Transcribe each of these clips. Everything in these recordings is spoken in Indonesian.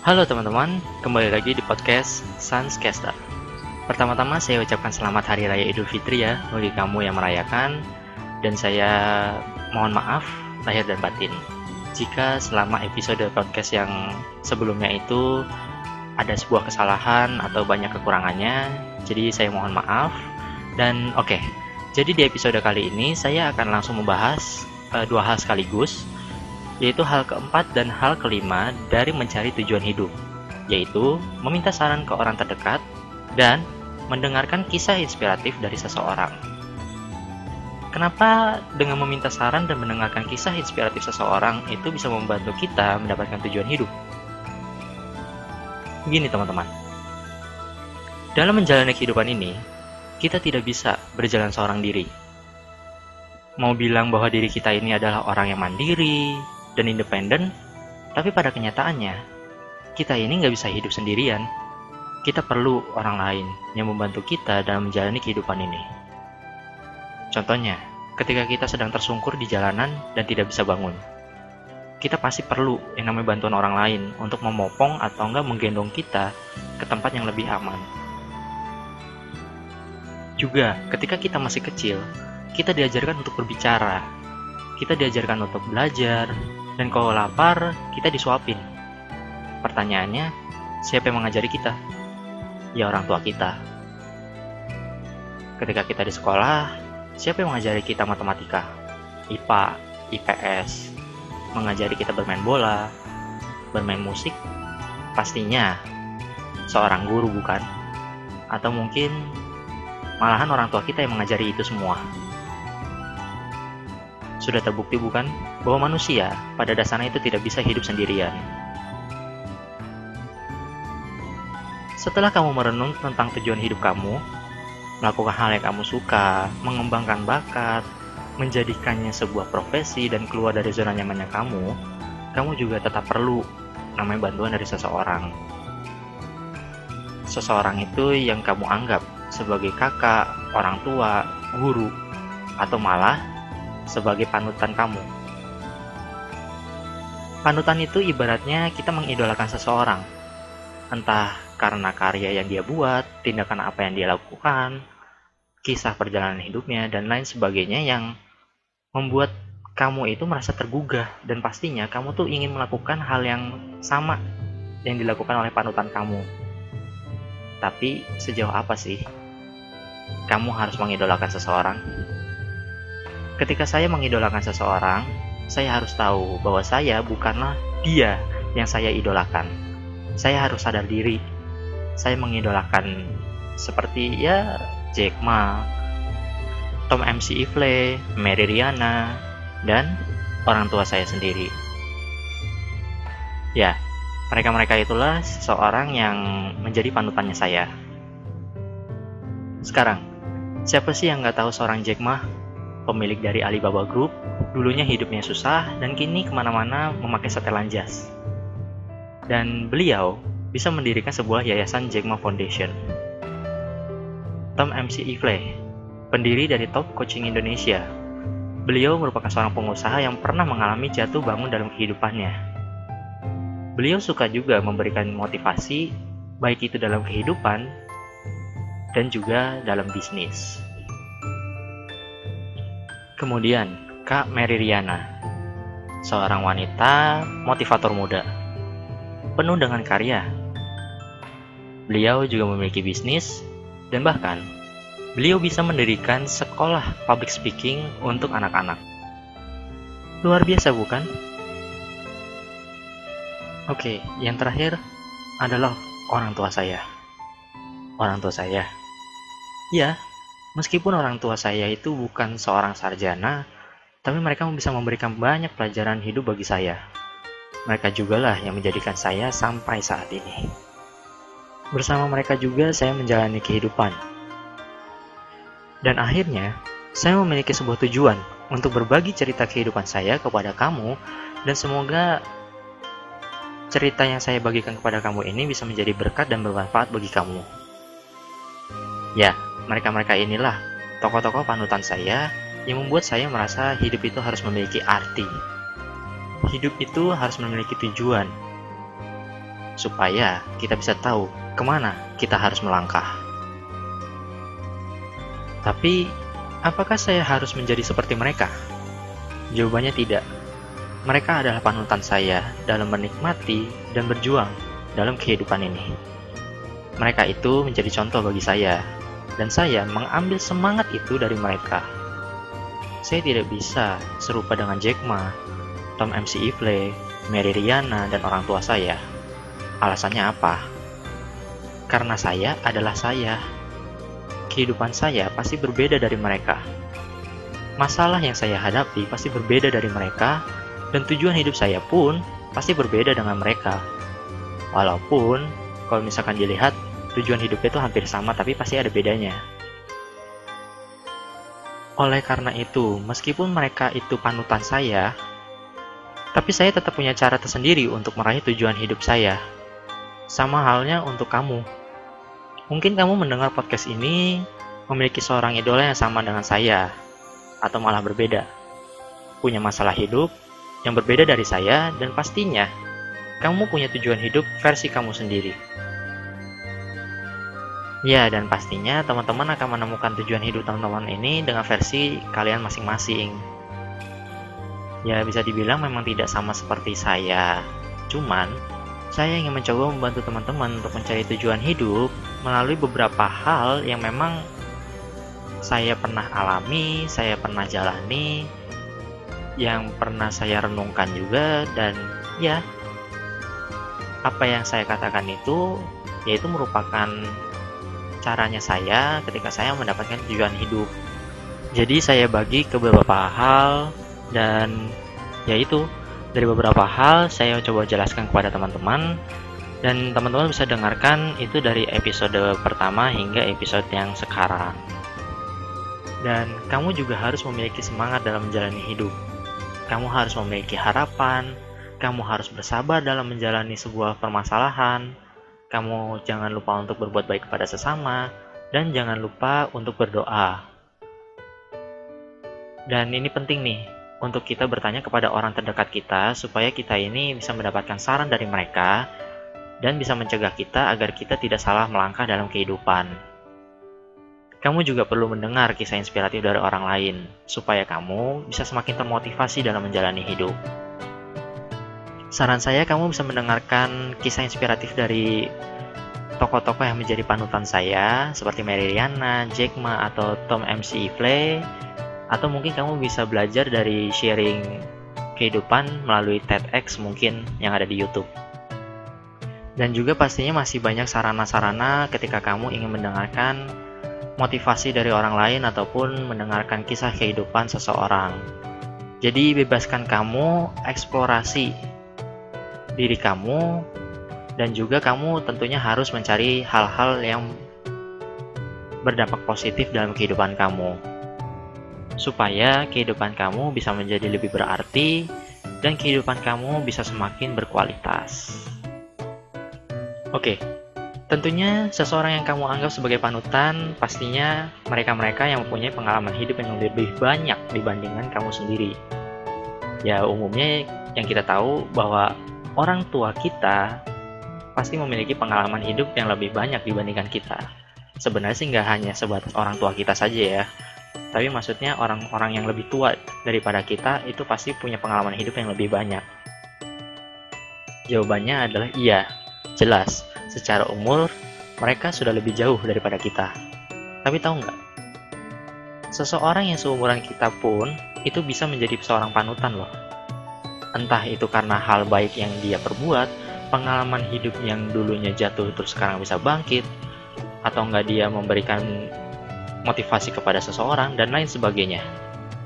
Halo teman-teman, kembali lagi di podcast Sanscaster. Pertama-tama saya ucapkan selamat Hari Raya Idul Fitri ya bagi kamu yang merayakan, dan saya mohon maaf lahir dan batin jika selama episode podcast yang sebelumnya itu ada sebuah kesalahan atau banyak kekurangannya. Jadi saya mohon maaf. Dan oke, jadi di episode kali ini saya akan langsung membahas dua hal sekaligus, yaitu hal keempat dan hal kelima dari mencari tujuan hidup, yaitu meminta saran ke orang terdekat dan mendengarkan kisah inspiratif dari seseorang. Kenapa dengan meminta saran dan mendengarkan kisah inspiratif seseorang itu bisa membantu kita mendapatkan tujuan hidup? Begini teman-teman, dalam menjalani kehidupan ini, kita tidak bisa berjalan seorang diri. Mau bilang bahwa diri kita ini adalah orang yang mandiri dan independen, tapi pada kenyataannya kita ini nggak bisa hidup sendirian. Kita perlu orang lain yang membantu kita dalam menjalani kehidupan ini. Contohnya, ketika kita sedang tersungkur di jalanan dan tidak bisa bangun, kita pasti perlu yang namanya bantuan orang lain untuk memopong atau nggak menggendong kita ke tempat yang lebih aman. Juga, ketika kita masih kecil, kita diajarkan untuk berbicara, kita diajarkan untuk belajar, dan kalau lapar, kita disuapin. Pertanyaannya, siapa yang mengajari kita? Ya orang tua kita. Ketika kita di sekolah, siapa yang mengajari kita matematika, IPA, IPS, mengajari kita bermain bola, bermain musik? Pastinya seorang guru, bukan? Atau mungkin malahan orang tua kita yang mengajari itu semua. Sudah terbukti bukan bahwa manusia pada dasarnya itu tidak bisa hidup sendirian. Setelah kamu merenung tentang tujuan hidup kamu, melakukan hal yang kamu suka, mengembangkan bakat, menjadikannya sebuah profesi dan keluar dari zona nyamannya kamu juga tetap perlu namanya bantuan dari seseorang. Seseorang itu yang kamu anggap sebagai kakak, orang tua, guru, atau malah sebagai panutan kamu. Panutan itu ibaratnya kita mengidolakan seseorang, entah karena karya yang dia buat, tindakan apa yang dia lakukan, kisah perjalanan hidupnya, dan lain sebagainya yang membuat kamu itu merasa tergugah, dan pastinya kamu tuh ingin melakukan hal yang sama yang dilakukan oleh panutan kamu. Tapi sejauh apa sih kamu harus mengidolakan seseorang? Ketika saya mengidolakan seseorang, saya harus tahu bahwa saya bukanlah dia yang saya idolakan. Saya harus sadar diri. Saya mengidolakan seperti ya Jack Ma, Tom MC Iflay, Merry Riana, dan orang tua saya sendiri. Ya, mereka-mereka itulah seseorang yang menjadi panutannya saya. Sekarang, siapa sih yang nggak tahu seorang Jack Ma, pemilik dari Alibaba Group? Dulunya hidupnya susah dan kini kemana-mana memakai setelan jas. Dan beliau bisa mendirikan sebuah yayasan Jack Ma Foundation. Tom MC Iflay, pendiri dari Top Coaching Indonesia. Beliau merupakan seorang pengusaha yang pernah mengalami jatuh bangun dalam kehidupannya. Beliau suka juga memberikan motivasi, baik itu dalam kehidupan dan juga dalam bisnis. Kemudian, Kak Merry Riana, seorang wanita motivator muda, penuh dengan karya. Beliau juga memiliki bisnis, dan bahkan beliau bisa mendirikan sekolah public speaking untuk anak-anak. Luar biasa bukan? Oke, yang terakhir adalah orang tua saya. Orang tua saya. Ya, meskipun orang tua saya itu bukan seorang sarjana, tapi mereka bisa memberikan banyak pelajaran hidup bagi saya. Mereka jugalah yang menjadikan saya sampai saat ini. Bersama mereka juga saya menjalani kehidupan. Dan akhirnya, saya memiliki sebuah tujuan untuk berbagi cerita kehidupan saya kepada kamu, dan semoga cerita yang saya bagikan kepada kamu ini bisa menjadi berkat dan bermanfaat bagi kamu. Ya, mereka-mereka inilah tokoh-tokoh panutan saya yang membuat saya merasa hidup itu harus memiliki arti. Hidup itu harus memiliki tujuan. supaya kita bisa tahu kemana kita harus melangkah. Tapi, apakah saya harus menjadi seperti mereka? Jawabannya tidak. Mereka adalah panutan saya dalam menikmati dan berjuang dalam kehidupan ini. Mereka itu menjadi contoh bagi saya, dan saya mengambil semangat itu dari mereka. Saya tidak bisa serupa dengan Jack Ma, Tom MC Iflay, Merry Riana, dan orang tua saya. Alasannya apa? Karena saya adalah saya. Kehidupan saya pasti berbeda dari mereka. Masalah yang saya hadapi pasti berbeda dari mereka, dan tujuan hidup saya pun pasti berbeda dengan mereka. Walaupun, kalau misalkan dilihat, tujuan hidupnya itu hampir sama, tapi pasti ada bedanya. Oleh karena itu, meskipun mereka itu panutan saya, tapi saya tetap punya cara tersendiri untuk meraih tujuan hidup saya. Sama halnya untuk kamu. Mungkin kamu mendengar podcast ini memiliki seorang idola yang sama dengan saya, atau malah berbeda. Punya masalah hidup yang berbeda dari saya, dan pastinya kamu punya tujuan hidup versi kamu sendiri. Ya, dan pastinya teman-teman akan menemukan tujuan hidup teman-teman ini dengan versi kalian masing-masing. Ya, bisa dibilang memang tidak sama seperti saya. Cuman, saya ingin mencoba membantu teman-teman untuk mencari tujuan hidup melalui beberapa hal yang memang saya pernah alami, saya pernah jalani, yang pernah saya renungkan juga, dan ya, apa yang saya katakan itu, yaitu merupakan caranya saya ketika saya mendapatkan tujuan hidup. Jadi saya bagi ke beberapa hal, dan yaitu dari beberapa hal saya coba jelaskan kepada teman-teman, dan teman-teman bisa dengarkan itu dari episode pertama hingga episode yang sekarang. Dan kamu juga harus memiliki semangat dalam menjalani hidup. Kamu harus memiliki harapan, kamu harus bersabar dalam menjalani sebuah permasalahan. Kamu jangan lupa untuk berbuat baik kepada sesama, dan jangan lupa untuk berdoa. Dan ini penting nih, untuk kita bertanya kepada orang terdekat kita, supaya kita ini bisa mendapatkan saran dari mereka, dan bisa mencegah kita agar kita tidak salah melangkah dalam kehidupan. Kamu juga perlu mendengar kisah inspiratif dari orang lain, supaya kamu bisa semakin termotivasi dalam menjalani hidup. Saran saya, kamu bisa mendengarkan kisah inspiratif dari tokoh-tokoh yang menjadi panutan saya, seperti Merry Riana, Jack Ma, atau Tom MC Iflay, atau mungkin kamu bisa belajar dari sharing kehidupan melalui TEDx mungkin yang ada di YouTube. Dan juga pastinya masih banyak sarana-sarana ketika kamu ingin mendengarkan motivasi dari orang lain ataupun mendengarkan kisah kehidupan seseorang. Jadi bebaskan kamu, eksplorasi diri kamu, dan juga kamu tentunya harus mencari hal-hal yang berdampak positif dalam kehidupan kamu, supaya kehidupan kamu bisa menjadi lebih berarti dan kehidupan kamu bisa semakin berkualitas. Oke, tentunya seseorang yang kamu anggap sebagai panutan, pastinya mereka-mereka yang mempunyai pengalaman hidup yang lebih banyak dibandingkan kamu sendiri. Ya, umumnya yang kita tahu bahwa orang tua kita pasti memiliki pengalaman hidup yang lebih banyak dibandingkan kita. Sebenarnya sih nggak hanya sebatas orang tua kita saja ya, tapi maksudnya orang-orang yang lebih tua daripada kita itu pasti punya pengalaman hidup yang lebih banyak. Jawabannya adalah iya, jelas. Secara umur, mereka sudah lebih jauh daripada kita. Tapi tahu nggak? Seseorang yang seumuran kita pun itu bisa menjadi seorang panutan loh. Entah itu karena hal baik yang dia perbuat, pengalaman hidup yang dulunya jatuh terus sekarang bisa bangkit, atau enggak dia memberikan motivasi kepada seseorang, dan lain sebagainya.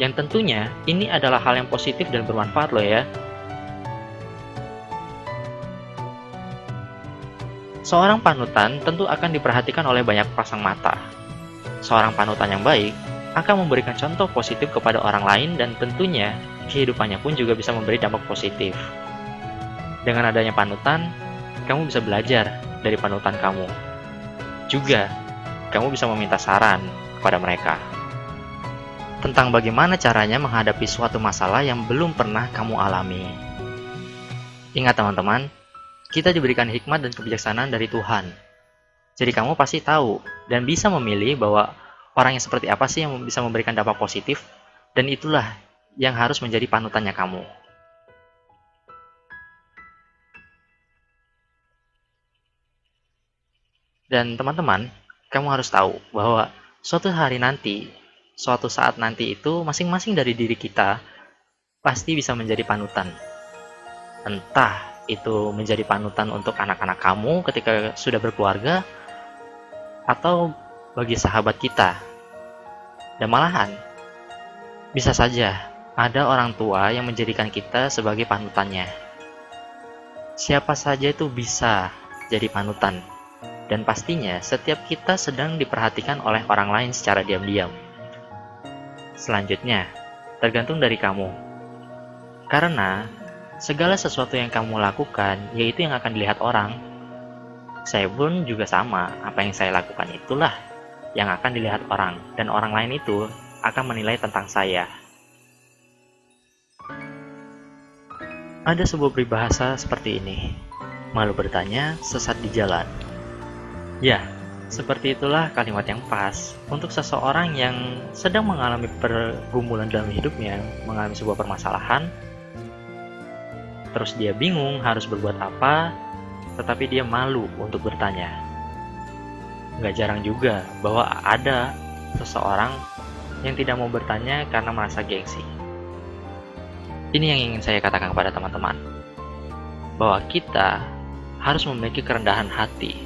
Yang tentunya, ini adalah hal yang positif dan bermanfaat loh ya. Seorang panutan tentu akan diperhatikan oleh banyak pasang mata. Seorang panutan yang baik akan memberikan contoh positif kepada orang lain, dan tentunya kehidupannya pun juga bisa memberi dampak positif. Dengan adanya panutan, kamu bisa belajar dari panutan kamu. Juga, kamu bisa meminta saran kepada mereka tentang bagaimana caranya menghadapi suatu masalah yang belum pernah kamu alami. Ingat teman-teman, Kita diberikan hikmat dan kebijaksanaan dari Tuhan. Jadi kamu pasti tahu dan bisa memilih bahwa orang yang seperti apa sih yang bisa memberikan dampak positif, dan itulah yang harus menjadi panutannya kamu. Dan teman-teman, kamu harus tahu bahwa suatu hari nanti, suatu saat nanti itu masing-masing dari diri kita pasti bisa menjadi panutan. Entah itu menjadi panutan untuk anak-anak kamu ketika sudah berkeluarga, atau bagi sahabat kita. Dan malahan, bisa saja ada orang tua yang menjadikan kita sebagai panutannya. Siapa saja itu bisa jadi panutan. Dan pastinya setiap kita sedang diperhatikan oleh orang lain secara diam-diam. Selanjutnya, tergantung dari kamu. Karena segala sesuatu yang kamu lakukan, yaitu yang akan dilihat orang. Saya pun juga sama, apa yang saya lakukan itulah yang akan dilihat orang. Dan orang lain itu akan menilai tentang saya. Ada sebuah peribahasa seperti ini. Malu bertanya, sesat di jalan. Ya, seperti itulah kalimat yang pas untuk seseorang yang sedang mengalami pergumulan dalam hidupnya, mengalami sebuah permasalahan, terus dia bingung harus berbuat apa, tetapi dia malu untuk bertanya. Nggak jarang juga bahwa ada seseorang yang tidak mau bertanya karena merasa gengsi. Ini yang ingin saya katakan kepada teman-teman, bahwa kita harus memiliki kerendahan hati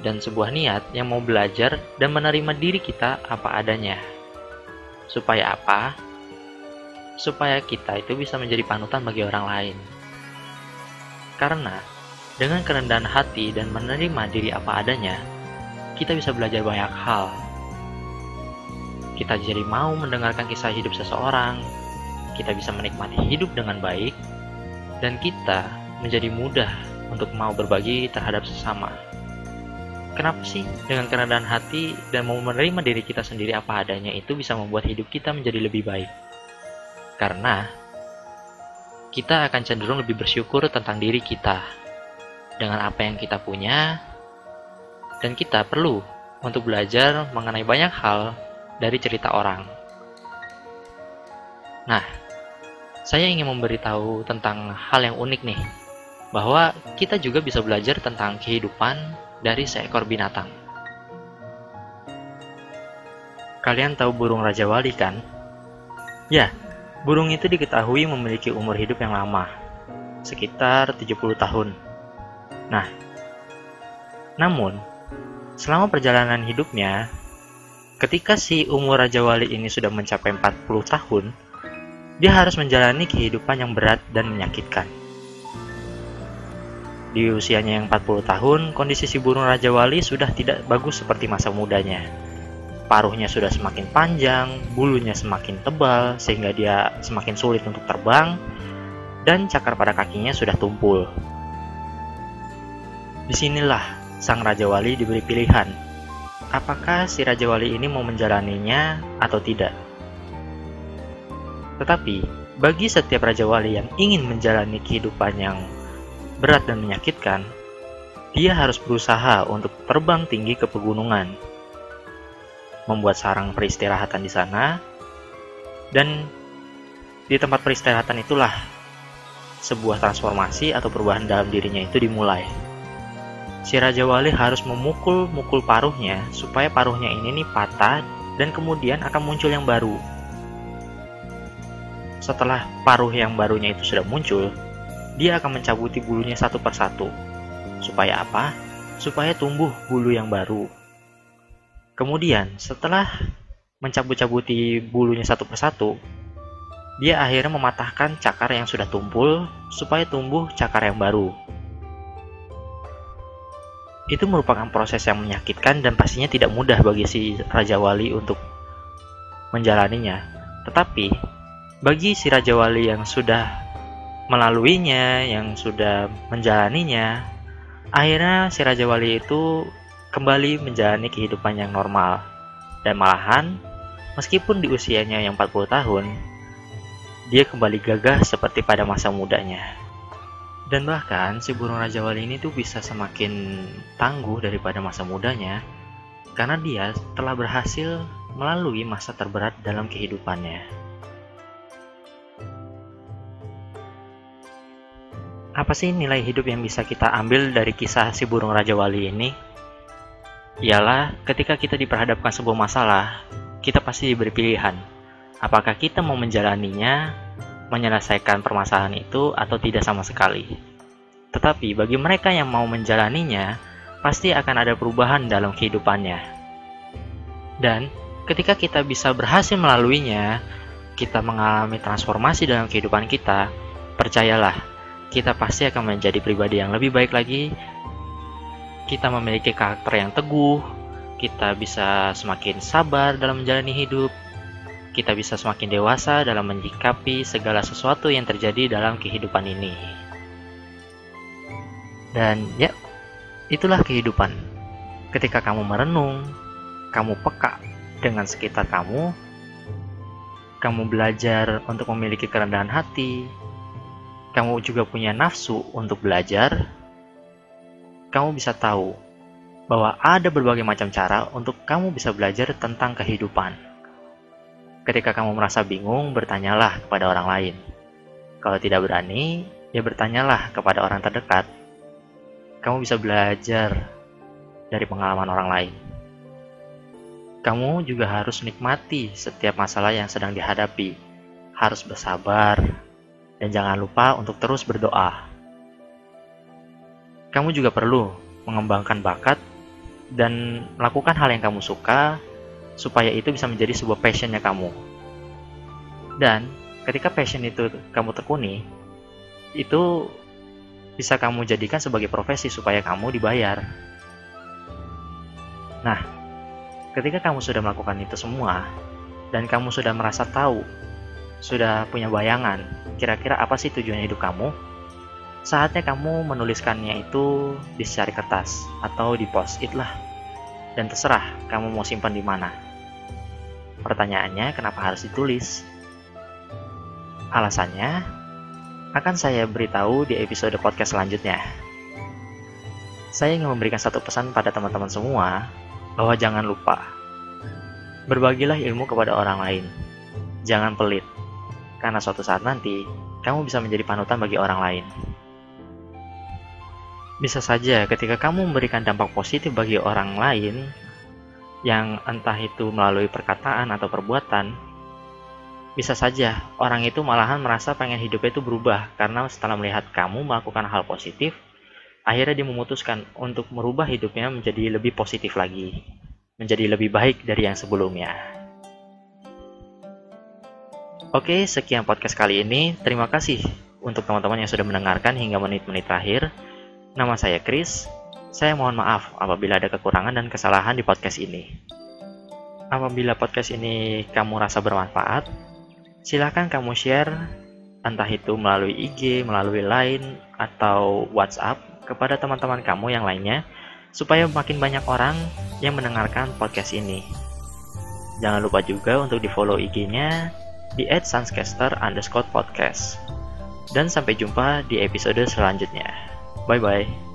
dan sebuah niat yang mau belajar dan menerima diri kita apa adanya. Supaya apa? Supaya kita itu bisa menjadi panutan bagi orang lain. Karena dengan kerendahan hati dan menerima diri apa adanya, kita bisa belajar banyak hal. Kita jadi mau mendengarkan kisah hidup seseorang, kita bisa menikmati hidup dengan baik, dan kita menjadi mudah untuk mau berbagi terhadap sesama. Kenapa sih dengan kerendahan hati dan mau menerima diri kita sendiri apa adanya itu bisa membuat hidup kita menjadi lebih baik? Karena kita akan cenderung lebih bersyukur tentang diri kita dengan apa yang kita punya, dan kita perlu untuk belajar mengenai banyak hal dari cerita orang. Nah, saya ingin memberitahu tentang hal yang unik nih, bahwa kita juga bisa belajar tentang kehidupan dari seekor binatang. Kalian tahu burung Rajawali kan? Ya, burung itu diketahui memiliki umur hidup yang lama, sekitar 70 tahun. Nah, namun, selama perjalanan hidupnya, ketika si umur Rajawali ini sudah mencapai 40 tahun, dia harus menjalani kehidupan yang berat dan menyakitkan. Di usianya yang 40 tahun, kondisi si burung Rajawali sudah tidak bagus seperti masa mudanya. Paruhnya sudah semakin panjang, bulunya semakin tebal, sehingga dia semakin sulit untuk terbang, dan cakar pada kakinya sudah tumpul. Disinilah sang Rajawali diberi pilihan, apakah si Rajawali ini mau menjalaninya atau tidak. Tetapi, bagi setiap Rajawali yang ingin menjalani kehidupan yang berat dan menyakitkan, dia harus berusaha untuk terbang tinggi ke pegunungan, membuat sarang peristirahatan di sana, dan di tempat peristirahatan itulah sebuah transformasi atau perubahan dalam dirinya itu dimulai. Si Rajawali harus memukul-mukul paruhnya supaya paruhnya ini patah dan kemudian akan muncul yang baru. Setelah paruh yang barunya itu sudah muncul, dia akan mencabuti bulunya satu persatu. Supaya apa? Supaya tumbuh bulu yang baru. Kemudian, setelah mencabut-cabuti bulunya satu persatu, dia akhirnya mematahkan cakar yang sudah tumpul supaya tumbuh cakar yang baru. Itu merupakan proses yang menyakitkan dan pastinya tidak mudah bagi si Rajawali untuk menjalaninya. Tetapi, bagi si Rajawali yang sudah melaluinya, yang sudah menjalaninya, akhirnya si Rajawali itu kembali menjalani kehidupan yang normal. Dan malahan, meskipun di usianya yang 40 tahun, dia kembali gagah seperti pada masa mudanya. Dan bahkan si burung Rajawali ini tuh bisa semakin tangguh daripada masa mudanya karena dia telah berhasil melalui masa terberat dalam kehidupannya. Apa sih nilai hidup yang bisa kita ambil dari kisah si burung Rajawali ini? Ialah ketika kita diperhadapkan sebuah masalah, kita pasti diberi pilihan. Apakah kita mau menjalaninya, menyelesaikan permasalahan itu, atau tidak sama sekali. Tetapi bagi mereka yang mau menjalaninya, pasti akan ada perubahan dalam kehidupannya. Dan ketika kita bisa berhasil melaluinya, kita mengalami transformasi dalam kehidupan kita, percayalah, kita pasti akan menjadi pribadi yang lebih baik lagi, kita memiliki karakter yang teguh, kita bisa semakin sabar dalam menjalani hidup, kita bisa semakin dewasa dalam menyikapi segala sesuatu yang terjadi dalam kehidupan ini. Dan ya, itulah kehidupan. Ketika kamu merenung, kamu peka dengan sekitar kamu, kamu belajar untuk memiliki kerendahan hati, kamu juga punya nafsu untuk belajar, kamu bisa tahu bahwa ada berbagai macam cara untuk kamu bisa belajar tentang kehidupan. Ketika kamu merasa bingung, bertanyalah kepada orang lain. Kalau tidak berani, ya bertanyalah kepada orang terdekat. Kamu bisa belajar dari pengalaman orang lain. Kamu juga harus nikmati setiap masalah yang sedang dihadapi, harus bersabar, dan jangan lupa untuk terus berdoa. Kamu juga perlu mengembangkan bakat dan lakukan hal yang kamu suka, supaya itu bisa menjadi sebuah passionnya kamu. Dan ketika passion itu kamu tekuni, itu bisa kamu jadikan sebagai profesi supaya kamu dibayar. Nah, ketika kamu sudah melakukan itu semua, dan kamu sudah merasa tahu, sudah punya bayangan, kira-kira apa sih tujuan hidup kamu, saatnya kamu menuliskannya itu di secari kertas, atau di post-it lah, dan terserah kamu mau simpan di mana. Pertanyaannya, kenapa harus ditulis? Alasannya, akan saya beritahu di episode podcast selanjutnya. Saya ingin memberikan satu pesan pada teman-teman semua, bahwa jangan lupa, berbagilah ilmu kepada orang lain. Jangan pelit, karena suatu saat nanti, kamu bisa menjadi panutan bagi orang lain. Bisa saja ketika kamu memberikan dampak positif bagi orang lain, yang entah itu melalui perkataan atau perbuatan, bisa saja orang itu malahan merasa pengen hidupnya itu berubah, karena setelah melihat kamu melakukan hal positif, akhirnya dia memutuskan untuk merubah hidupnya menjadi lebih positif lagi, menjadi lebih baik dari yang sebelumnya. Oke, sekian podcast kali ini. Terima kasih untuk teman-teman yang sudah mendengarkan hingga menit-menit terakhir. Nama saya Chris. Saya mohon maaf apabila ada kekurangan dan kesalahan di podcast ini. Apabila podcast ini kamu rasa bermanfaat, silakan kamu share, entah itu melalui IG, melalui Line, atau WhatsApp, kepada teman-teman kamu yang lainnya, supaya makin banyak orang yang mendengarkan podcast ini. Jangan lupa juga untuk di-follow IG-nya di @sanscaster_podcast. Dan sampai jumpa di episode selanjutnya. Bye-bye.